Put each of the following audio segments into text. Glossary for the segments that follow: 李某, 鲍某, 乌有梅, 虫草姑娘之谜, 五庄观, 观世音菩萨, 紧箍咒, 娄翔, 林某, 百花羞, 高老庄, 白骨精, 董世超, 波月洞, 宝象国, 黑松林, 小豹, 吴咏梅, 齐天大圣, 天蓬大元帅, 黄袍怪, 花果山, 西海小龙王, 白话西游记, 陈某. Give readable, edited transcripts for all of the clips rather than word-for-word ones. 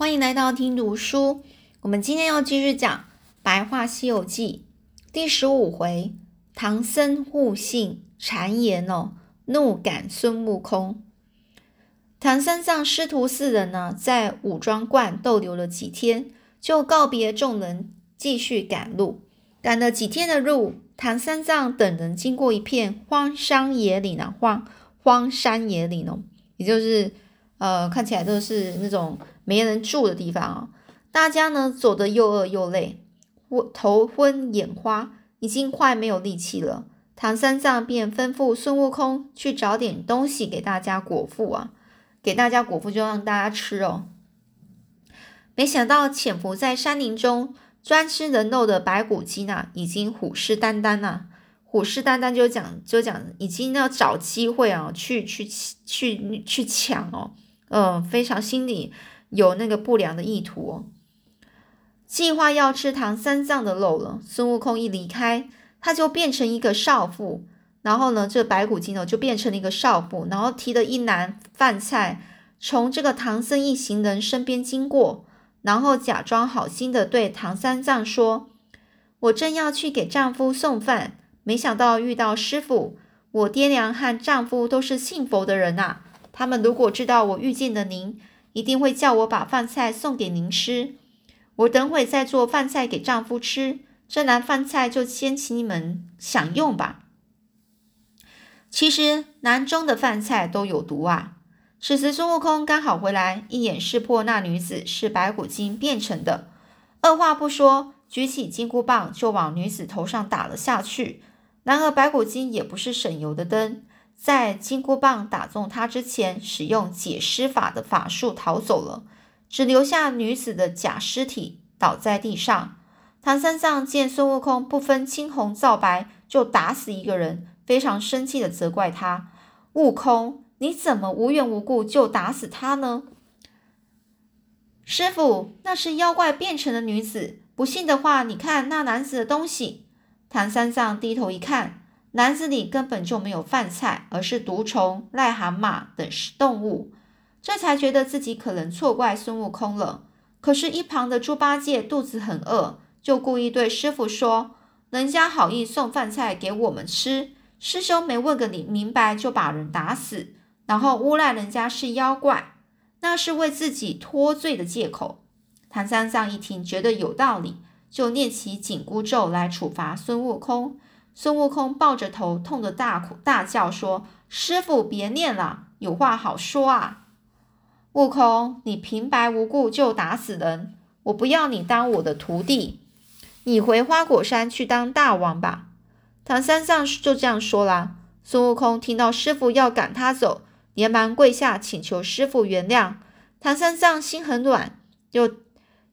欢迎来到听读书，我们今天要继续讲《白话西游记》第15回，唐僧悟性谗言怒赶孙悟空。唐三藏师徒4人在五庄观逗留了几天，就告别众人，继续赶路。赶了几天的路，唐三藏等人经过一片荒山野岭，也就是看起来都是那种没人住的地方大家走得又饿又累，头昏眼花，已经快没有力气了。唐三藏便吩咐孙悟空去找点东西给大家果腹就让大家吃没想到潜伏在山林中专吃人肉的白骨精已经虎视眈眈虎视眈眈就讲已经要找机会去抢非常心里有那个不良的意图计划要吃唐三藏的肉了。孙悟空一离开，他就变成一个少妇，然后这白骨精就变成了一个少妇，然后提了一篮饭菜从这个唐僧一行人身边经过，然后假装好心的对唐三藏说：我正要去给丈夫送饭，没想到遇到师父，我爹娘和丈夫都是信佛的人他们如果知道我遇见了您，一定会叫我把饭菜送给您吃。我等会再做饭菜给丈夫吃，这篮饭菜就先请你们享用吧。其实篮中的饭菜都有毒此时孙悟空刚好回来，一眼识破那女子是白骨精变成的，二话不说举起金箍棒就往女子头上打了下去。然而白骨精也不是省油的灯，在金箍棒打中他之前，使用解尸法的法术逃走了，只留下女子的假尸体倒在地上。唐三藏见孙悟空不分青红皂白就打死一个人，非常生气地责怪他：悟空，你怎么无缘无故就打死他呢？师父，那是妖怪变成的女子，不信的话你看那篮子的东西。唐三藏低头一看，篮子里根本就没有饭菜，而是毒虫、癞蛤蟆等动物，这才觉得自己可能错怪孙悟空了。可是一旁的猪八戒肚子很饿，就故意对师父说：人家好意送饭菜给我们吃，师兄没问个你明白就把人打死，然后诬赖人家是妖怪，那是为自己脱罪的借口。唐三藏一听觉得有道理，就念起紧箍咒来处罚孙悟空。孙悟空抱着头痛得大叫说：师父别念了，有话好说悟空，你平白无故就打死人，我不要你当我的徒弟，你回花果山去当大王吧。唐三藏就这样说啦。孙悟空听到师父要赶他走，连忙跪下请求师父原谅。唐三藏心很软，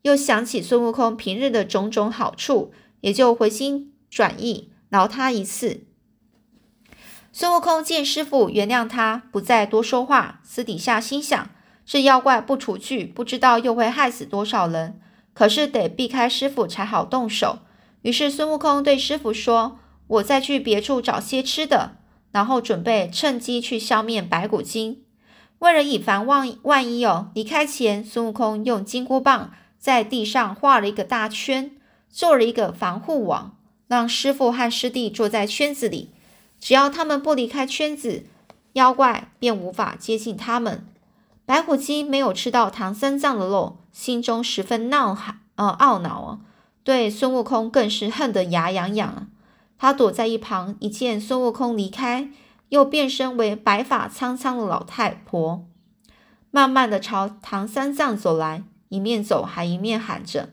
又想起孙悟空平日的种种好处，也就回心转意饶他一次。孙悟空见师父原谅他，不再多说话，私底下心想：这妖怪不除去，不知道又会害死多少人，可是得避开师父才好动手。于是孙悟空对师父说：我再去别处找些吃的，然后准备趁机去消灭白骨精。为了以防万一离开前，孙悟空用金箍棒在地上画了一个大圈，做了一个防护网，让师父和师弟坐在圈子里，只要他们不离开圈子，妖怪便无法接近他们。白骨精没有吃到唐三藏的肉，心中十分懊恼对孙悟空更是恨得牙痒痒。他躲在一旁，一见孙悟空离开，又变身为白发苍苍的老太婆，慢慢的朝唐三藏走来，一面走还一面喊着：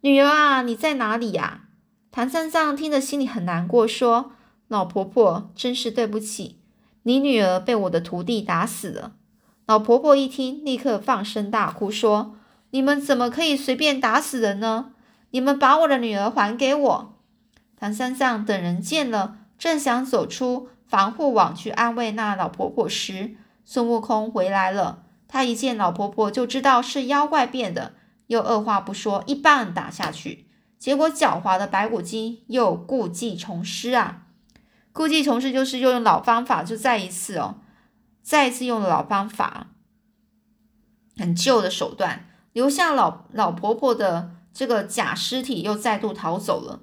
女儿你在哪里呀？唐三藏听得心里很难过，说：老婆婆，真是对不起，你女儿被我的徒弟打死了。老婆婆一听，立刻放声大哭，说：你们怎么可以随便打死人呢？你们把我的女儿还给我。唐三藏等人见了，正想走出防护网去安慰那老婆婆时，孙悟空回来了。他一见老婆婆就知道是妖怪变的，又二话不说一棒打下去。结果狡猾的白骨精又故技重施故技重施就是又用老方法，就再一次用老方法，很旧的手段，留下老婆婆的这个假尸体，又再度逃走了。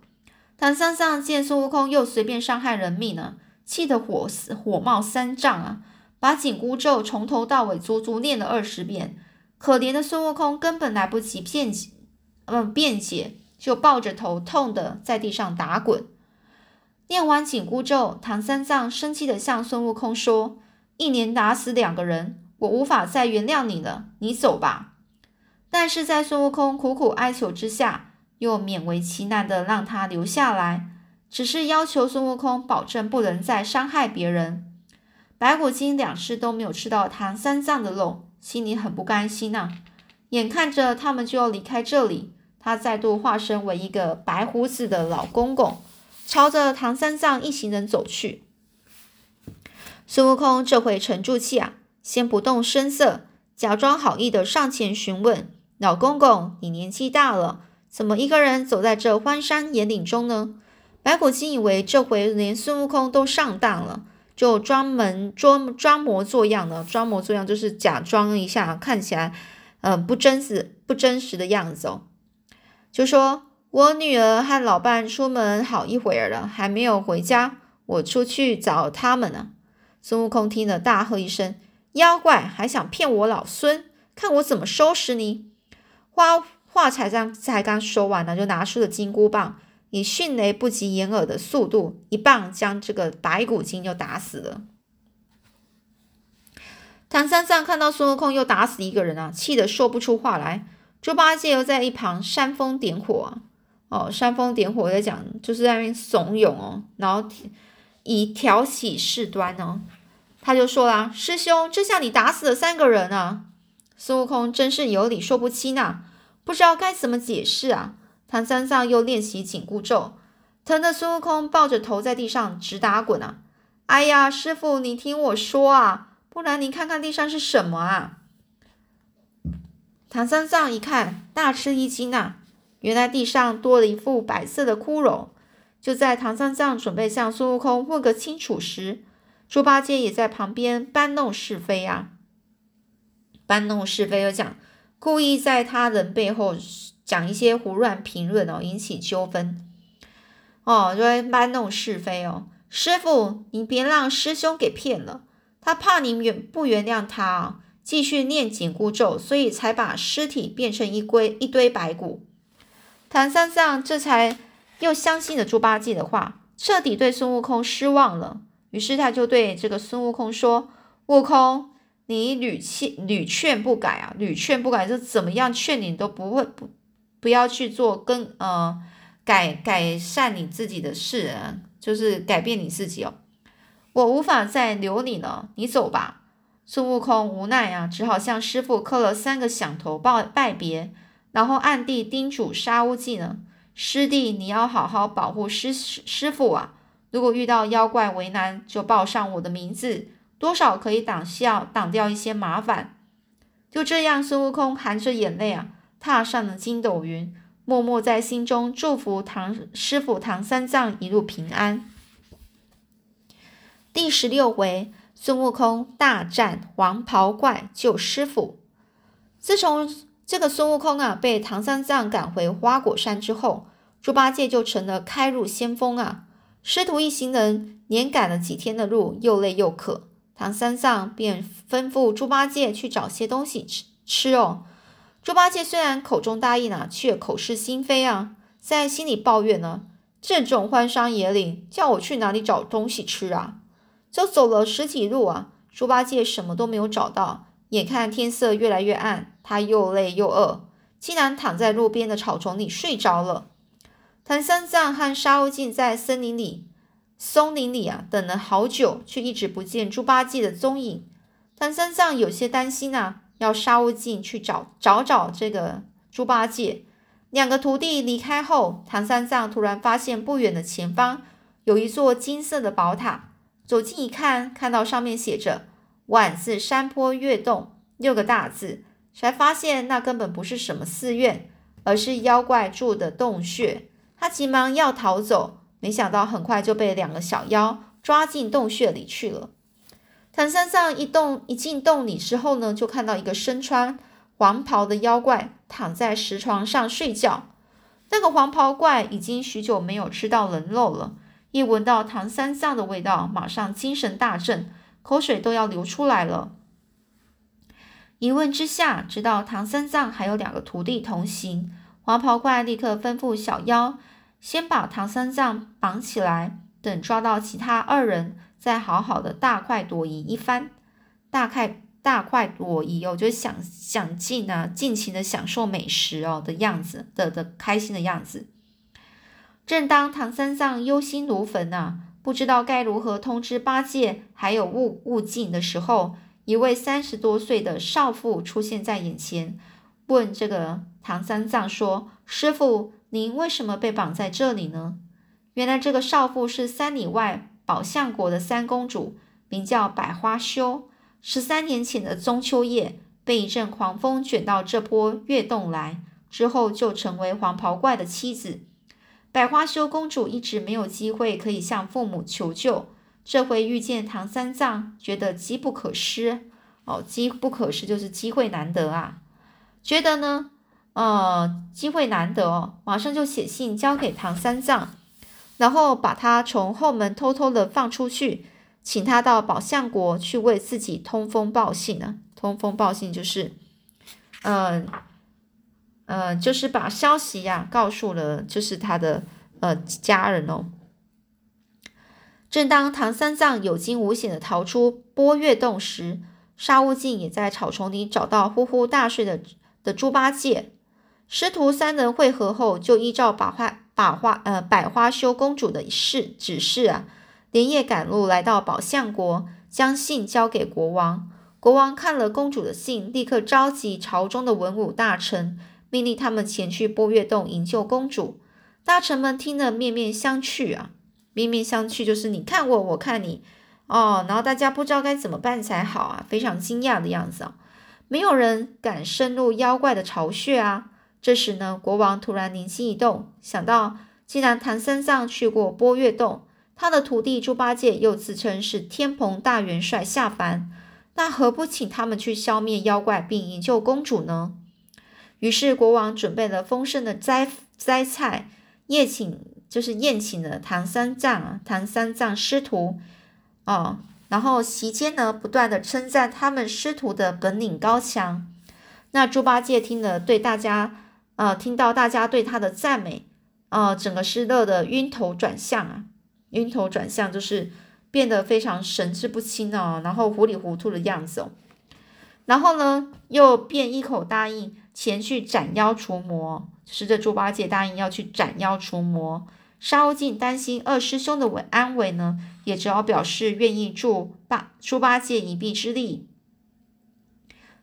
唐三藏见孙悟空又随便伤害人命呢，气得火冒三丈啊，把紧箍咒从头到尾足足念了20遍。可怜的孙悟空根本来不及辩解，就抱着头痛的在地上打滚。念完紧箍咒，唐三藏生气的向孙悟空说：一年打死2个人，我无法再原谅你了，你走吧。但是在孙悟空苦苦哀求之下，又勉为其难的让他留下来，只是要求孙悟空保证不能再伤害别人。白骨精两次都没有吃到唐三藏的肉，心里很不甘心呐。眼看着他们就要离开这里，他再度化身为一个白胡子的老公公，朝着唐三藏一行人走去。孙悟空这回沉住气啊，先不动声色，假装好意的上前询问：老公公，你年纪大了，怎么一个人走在这荒山野岭中呢？白骨精以为这回连孙悟空都上当了，就装模作样就是假装一下，看起来不真实的样子哦。就说我女儿和老伴出门好一会儿了，还没有回家，我出去找他们呢。孙悟空听了大喝一声：妖怪，还想骗我老孙，看我怎么收拾你！话才刚说完呢，就拿出了金箍棒，以迅雷不及掩耳的速度，一棒将这个白骨精就打死了。唐三藏看到孙悟空又打死一个人啊，气得说不出话来。猪八戒又在一旁煽风点火啊，煽风点火在讲，就是在那边怂恿哦，然后以挑起事端哦。他就说啦：师兄，这下你打死了3个人啊！孙悟空真是有理说不清啊，不知道该怎么解释啊。唐三藏又练习紧箍咒，疼得孙悟空抱着头在地上直打滚啊！哎呀，师父，你听我说啊，不然你看看地上是什么啊！唐三藏一看，大吃一惊啊，原来地上多了一副白色的骷髅。就在唐三藏准备向孙悟空问个清楚时，猪八戒也在旁边搬弄是非又讲，故意在他人背后讲一些胡乱评论哦，引起纠纷哦，就在搬弄是非哦。师父，你别让师兄给骗了，他怕你不原谅他啊，继续念紧箍咒，所以才把尸体变成一堆白骨。唐三藏这才又相信了猪八戒的话，彻底对孙悟空失望了。于是他就对这个孙悟空说：悟空，你屡劝不改，就怎么样劝你都不要去做改善你自己的事，就是改变你自己哦，我无法再留你了，你走吧。孙悟空无奈啊，只好向师父磕了3个响头拜别，然后暗地叮嘱沙悟净呢：师弟，你要好好保护师父啊，如果遇到妖怪为难，就报上我的名字，多少可以挡掉一些麻烦。就这样，孙悟空含着眼泪啊，踏上了筋斗云，默默在心中祝福师父唐三藏一路平安。第16回，孙悟空大战黄袍怪救师父。自从这个孙悟空啊被唐三藏赶回花果山之后，猪八戒就成了开路先锋啊。师徒一行人连赶了几天的路，又累又渴，唐三藏便吩咐猪八戒去找些东西吃哦。猪八戒虽然口中答应啊，却口是心非啊，在心里抱怨呢：这种荒山野岭，叫我去哪里找东西吃啊？就走了10几路啊，猪八戒什么都没有找到。眼看天色越来越暗，他又累又饿，竟然躺在路边的草丛里睡着了。唐三藏和沙悟净在松林里啊等了好久，却一直不见猪八戒的踪影。唐三藏有些担心啊，要沙悟净去找这个猪八戒。2个徒弟离开后，唐三藏突然发现不远的前方有一座金色的宝塔，走近一看，看到上面写着“晚自山坡跃动”6个大字，才发现那根本不是什么寺院，而是妖怪住的洞穴。他急忙要逃走，没想到很快就被2个小妖抓进洞穴里去了。唐三藏一进洞里之后呢，就看到一个身穿黄袍的妖怪躺在石床上睡觉。那个黄袍怪已经许久没有吃到人肉了，一闻到唐三藏的味道，马上精神大振，口水都要流出来了。一问之下，知道唐三藏还有2个徒弟同行。黄袍怪立刻吩咐小妖先把唐三藏绑起来，等抓到其他2人，再好好的大快朵颐一番。大快朵颐哦，就是尽情的享受美食哦的样子的开心的样子。正当唐三藏忧心如焚啊，不知道该如何通知八戒还有悟净的时候，一位30多岁的少妇出现在眼前，问这个唐三藏说：“师父，您为什么被绑在这里呢？”原来这个少妇是三里外宝象国的3公主，名叫百花羞。13年前的中秋夜，被一阵狂风卷到这波月洞来，之后就成为黄袍怪的妻子。百花羞公主一直没有机会可以向父母求救，这回遇见唐三藏，觉得机不可失哦，机不可失就是机会难得啊，觉得呢，机会难得哦，马上就写信交给唐三藏，然后把他从后门偷偷的放出去，请他到宝象国去为自己通风报信啊。通风报信就是，就是把消息呀告诉了，就是他的家人哦。正当唐三藏有惊无险的逃出波月洞时，沙悟净也在草丛里找到呼呼大睡的猪八戒。师徒3人会合后，就依照百花羞公主的指示啊，连夜赶路来到宝象国，将信交给国王。国王看了公主的信，立刻召集朝中的文武大臣，命令他们前去波月洞营救公主。大臣们听了面面相觑啊。面面相觑就是你看我，我看你哦，然后大家不知道该怎么办才好啊，非常惊讶的样子啊，没有人敢深入妖怪的巢穴啊。这时呢，国王突然灵机一动，想到既然唐三藏去过波月洞，他的徒弟猪八戒又自称是天蓬大元帅下凡，那何不请他们去消灭妖怪并营救公主呢？于是国王准备了丰盛的斋菜，宴请了唐三藏师徒哦，然后席间呢，不断的称赞他们师徒的本领高强。那猪八戒听到大家对他的赞美，整个是乐的晕头转向啊，晕头转向就是变得非常神志不清哦，然后糊里糊涂的样子哦。然后呢，又便一口答应前去斩妖除魔，就是这猪八戒答应要去斩妖除魔。沙悟净担心二师兄的安危呢，也只好表示愿意助猪八戒一臂之力。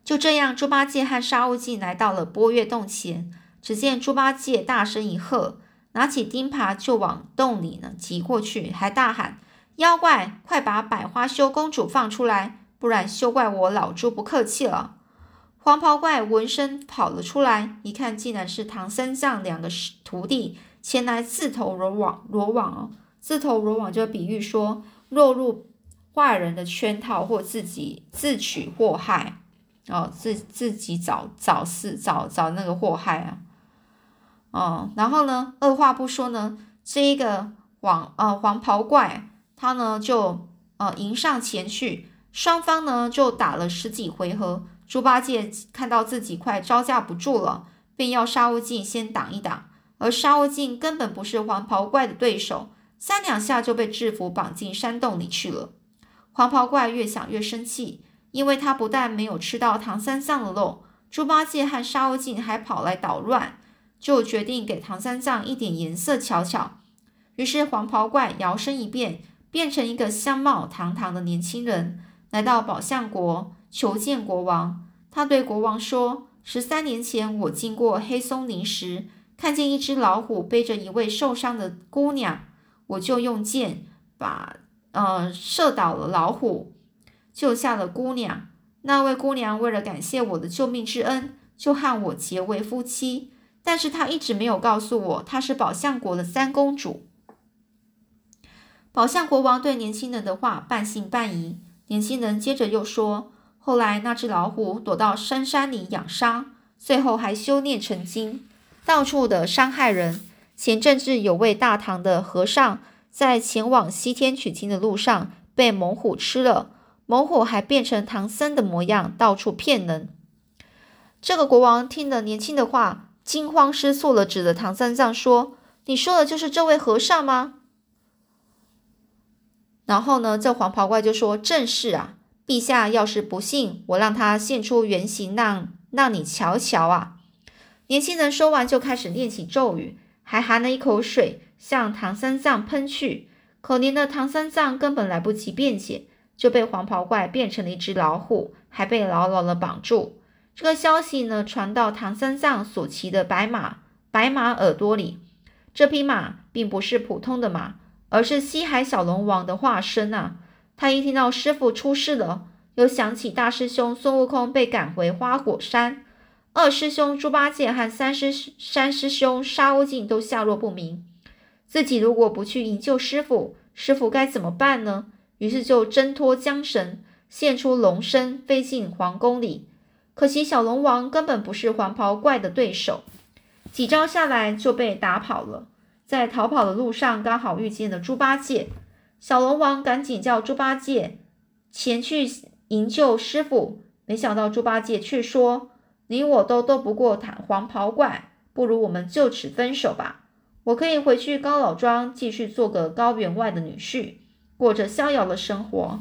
就这样，猪八戒和沙悟净来到了波月洞前，只见猪八戒大声一喝，拿起钉耙就往洞里呢挤过去，还大喊：“妖怪，快把百花羞公主放出来，不然休怪我老猪不客气了！”黄袍怪闻声跑了出来，一看竟然是唐三藏2个徒弟前来自投罗网哦。自投罗网就比喻说落入坏人的圈套，或自取祸害哦，自己找那个祸害啊哦。然后呢，二话不说呢，这一个黄袍怪他呢就迎上前去，双方呢就打了10几回合。猪八戒看到自己快招架不住了，便要沙悟净先挡一挡，而沙悟净根本不是黄袍怪的对手，3两下就被制服，绑进山洞里去了。黄袍怪越想越生气，因为他不但没有吃到唐三藏的肉，猪八戒和沙悟净还跑来捣乱，就决定给唐三藏一点颜色瞧瞧。于是黄袍怪摇身一变，变成一个相貌堂堂的年轻人，来到宝象国求见国王。他对国王说：“13年前我经过黑松林时，看见一只老虎背着一位受伤的姑娘，我就用箭射倒了老虎，救下了姑娘。那位姑娘为了感谢我的救命之恩，就和我结为夫妻，但是她一直没有告诉我她是宝象国的3公主。”宝象国王对年轻人的话半信半疑。年轻人接着又说：“后来那只老虎躲到深山里养伤，最后还修炼成精，到处的伤害人。前阵子有位大唐的和尚在前往西天取经的路上被猛虎吃了，猛虎还变成唐僧的模样到处骗人。这个国王听了年轻的话，惊慌失措了，指着唐三藏说：你说的就是这位和尚吗？然后呢，这黄袍怪就说：正是啊，陛下要是不信，我让他现出原形让你瞧瞧啊。年轻人说完就开始念起咒语，还含了一口水向唐三藏喷去。可怜的唐三藏根本来不及辩解，就被黄袍怪变成了一只老虎，还被牢牢的绑住。这个消息呢，传到唐三藏所骑的白马耳朵里。这匹马并不是普通的马，而是西海小龙王的化身啊！他一听到师父出事了，又想起大师兄孙悟空被赶回花果山，二师兄猪八戒和三师兄沙悟净都下落不明，自己如果不去营救师父，师父该怎么办呢？于是就挣脱缰绳，现出龙身飞进皇宫里。可惜小龙王根本不是黄袍怪的对手，几招下来就被打跑了。在逃跑的路上刚好遇见了猪八戒，小龙王赶紧叫猪八戒前去营救师父，没想到猪八戒却说：你我都斗不过黄袍怪，不如我们就此分手吧，我可以回去高老庄继续做个高员外的女婿，过着逍遥的生活。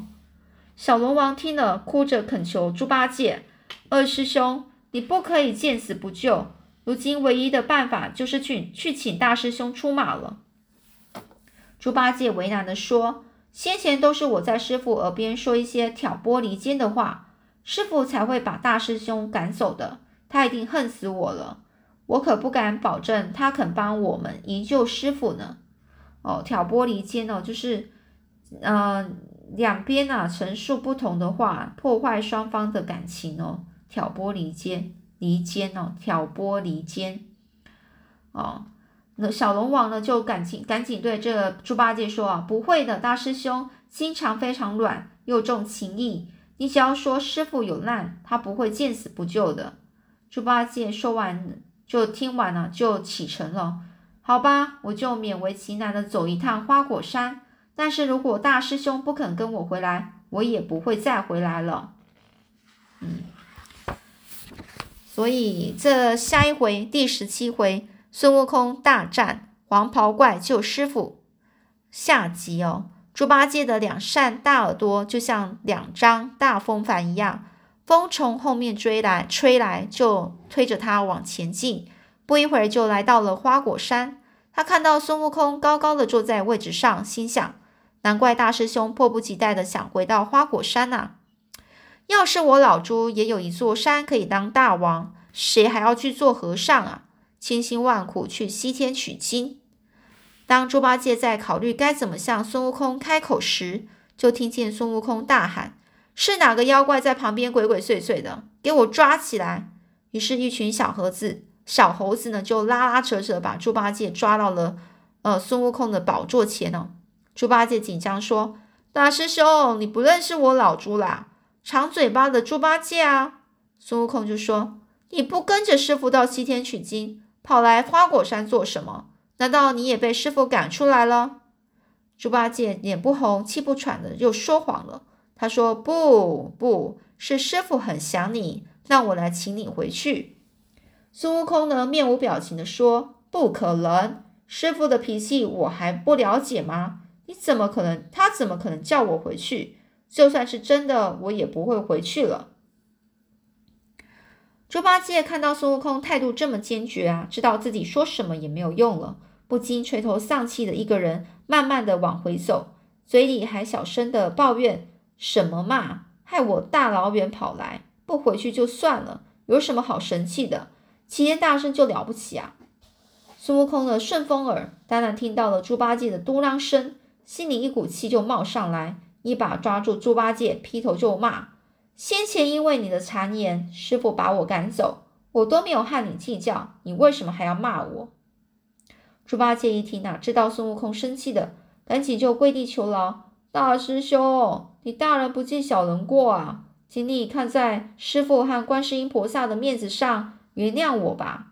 小龙王听了哭着恳求猪八戒：二师兄，你不可以见死不救，如今唯一的办法就是去请大师兄出马了。猪八戒为难地说：先前都是我在师父耳边说一些挑拨离间的话，师父才会把大师兄赶走的，他一定恨死我了，我可不敢保证他肯帮我们营救师父呢。挑拨离间就是两边陈述不同的话，破坏双方的感情哦。挑拨离间。那小龙王呢就赶紧对这个猪八戒说：不会的，大师兄心肠非常软，又重情义，你只要说师父有难，他不会见死不救的。猪八戒说完就听完了，就启程了。好吧，我就勉为其难的走一趟花果山，但是如果大师兄不肯跟我回来，我也不会再回来了。所以这下一回第17回孙悟空大战黄袍怪救师父下集哦。猪八戒的两扇大耳朵就像两张大风帆一样，风从后面吹来就推着他往前进，不一会儿就来到了花果山。他看到孙悟空高高的坐在位置上，心想：难怪大师兄迫不及待的想回到花果山啊，要是我老猪也有一座山可以当大王，谁还要去做和尚啊？千辛万苦去西天取经。当猪八戒在考虑该怎么向孙悟空开口时，就听见孙悟空大喊：是哪个妖怪在旁边鬼鬼祟祟的，给我抓起来。于是一群小猴子呢就拉拉扯扯把猪八戒抓到了孙悟空的宝座前哦。猪八戒紧张说：大师兄，你不认识我老猪啦，长嘴巴的猪八戒啊。孙悟空就说：你不跟着师父到西天取经，跑来花果山做什么？难道你也被师父赶出来了？猪八戒脸不红气不喘的又说谎了，他说：不是，师父很想你，让我来请你回去。孙悟空呢面无表情的说：不可能，师父的脾气我还不了解吗？他怎么可能叫我回去？就算是真的，我也不会回去了。猪八戒看到孙悟空态度这么坚决啊，知道自己说什么也没有用了，不禁垂头丧气的一个人慢慢的往回走，嘴里还小声的抱怨：什么嘛，害我大老远跑来，不回去就算了，有什么好神气的，齐天大圣就了不起啊。孙悟空的顺风耳当然听到了猪八戒的嘟囔声，心里一股气就冒上来，一把抓住猪八戒，劈头就骂：先前因为你的谗言，师父把我赶走，我都没有和你计较，你为什么还要骂我？猪八戒一听哪知道孙悟空生气的，赶紧就跪地求饶：大师兄，你大人不计小人过啊，请你看在师父和观世音菩萨的面子上，原谅我吧。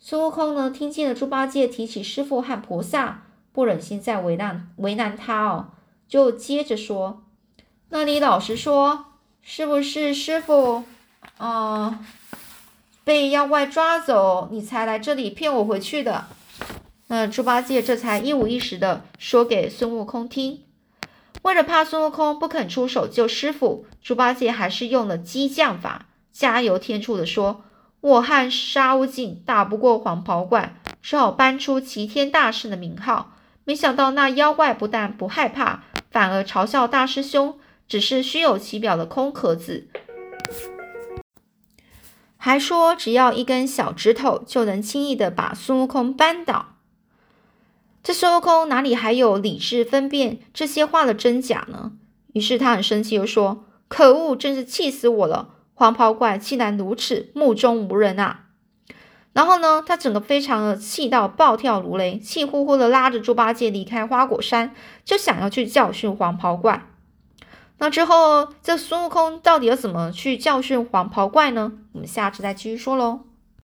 孙悟空呢，听见了猪八戒提起师父和菩萨，不忍心再为难他哦，就接着说：“那你老实说，是不是师父被妖怪抓走，你才来这里骗我回去的？”那猪八戒这才一五一十的说给孙悟空听。为了怕孙悟空不肯出手救师父，猪八戒还是用了激将法，加油添醋的说：“我和沙悟净打不过黄袍怪，只好搬出齐天大圣的名号。没想到那妖怪不但不害怕，反而嘲笑大师兄只是虚有其表的空壳子，还说只要一根小指头就能轻易的把孙悟空扳倒。”这孙悟空哪里还有理智分辨这些话的真假呢？于是他很生气又说：“可恶，真是气死我了！黄袍怪竟然如此目中无人啊！”然后呢，他整个非常的气到暴跳如雷，气呼呼的拉着猪八戒离开花果山，就想要去教训黄袍怪。那之后这孙悟空到底要怎么去教训黄袍怪呢？我们下次再继续说咯。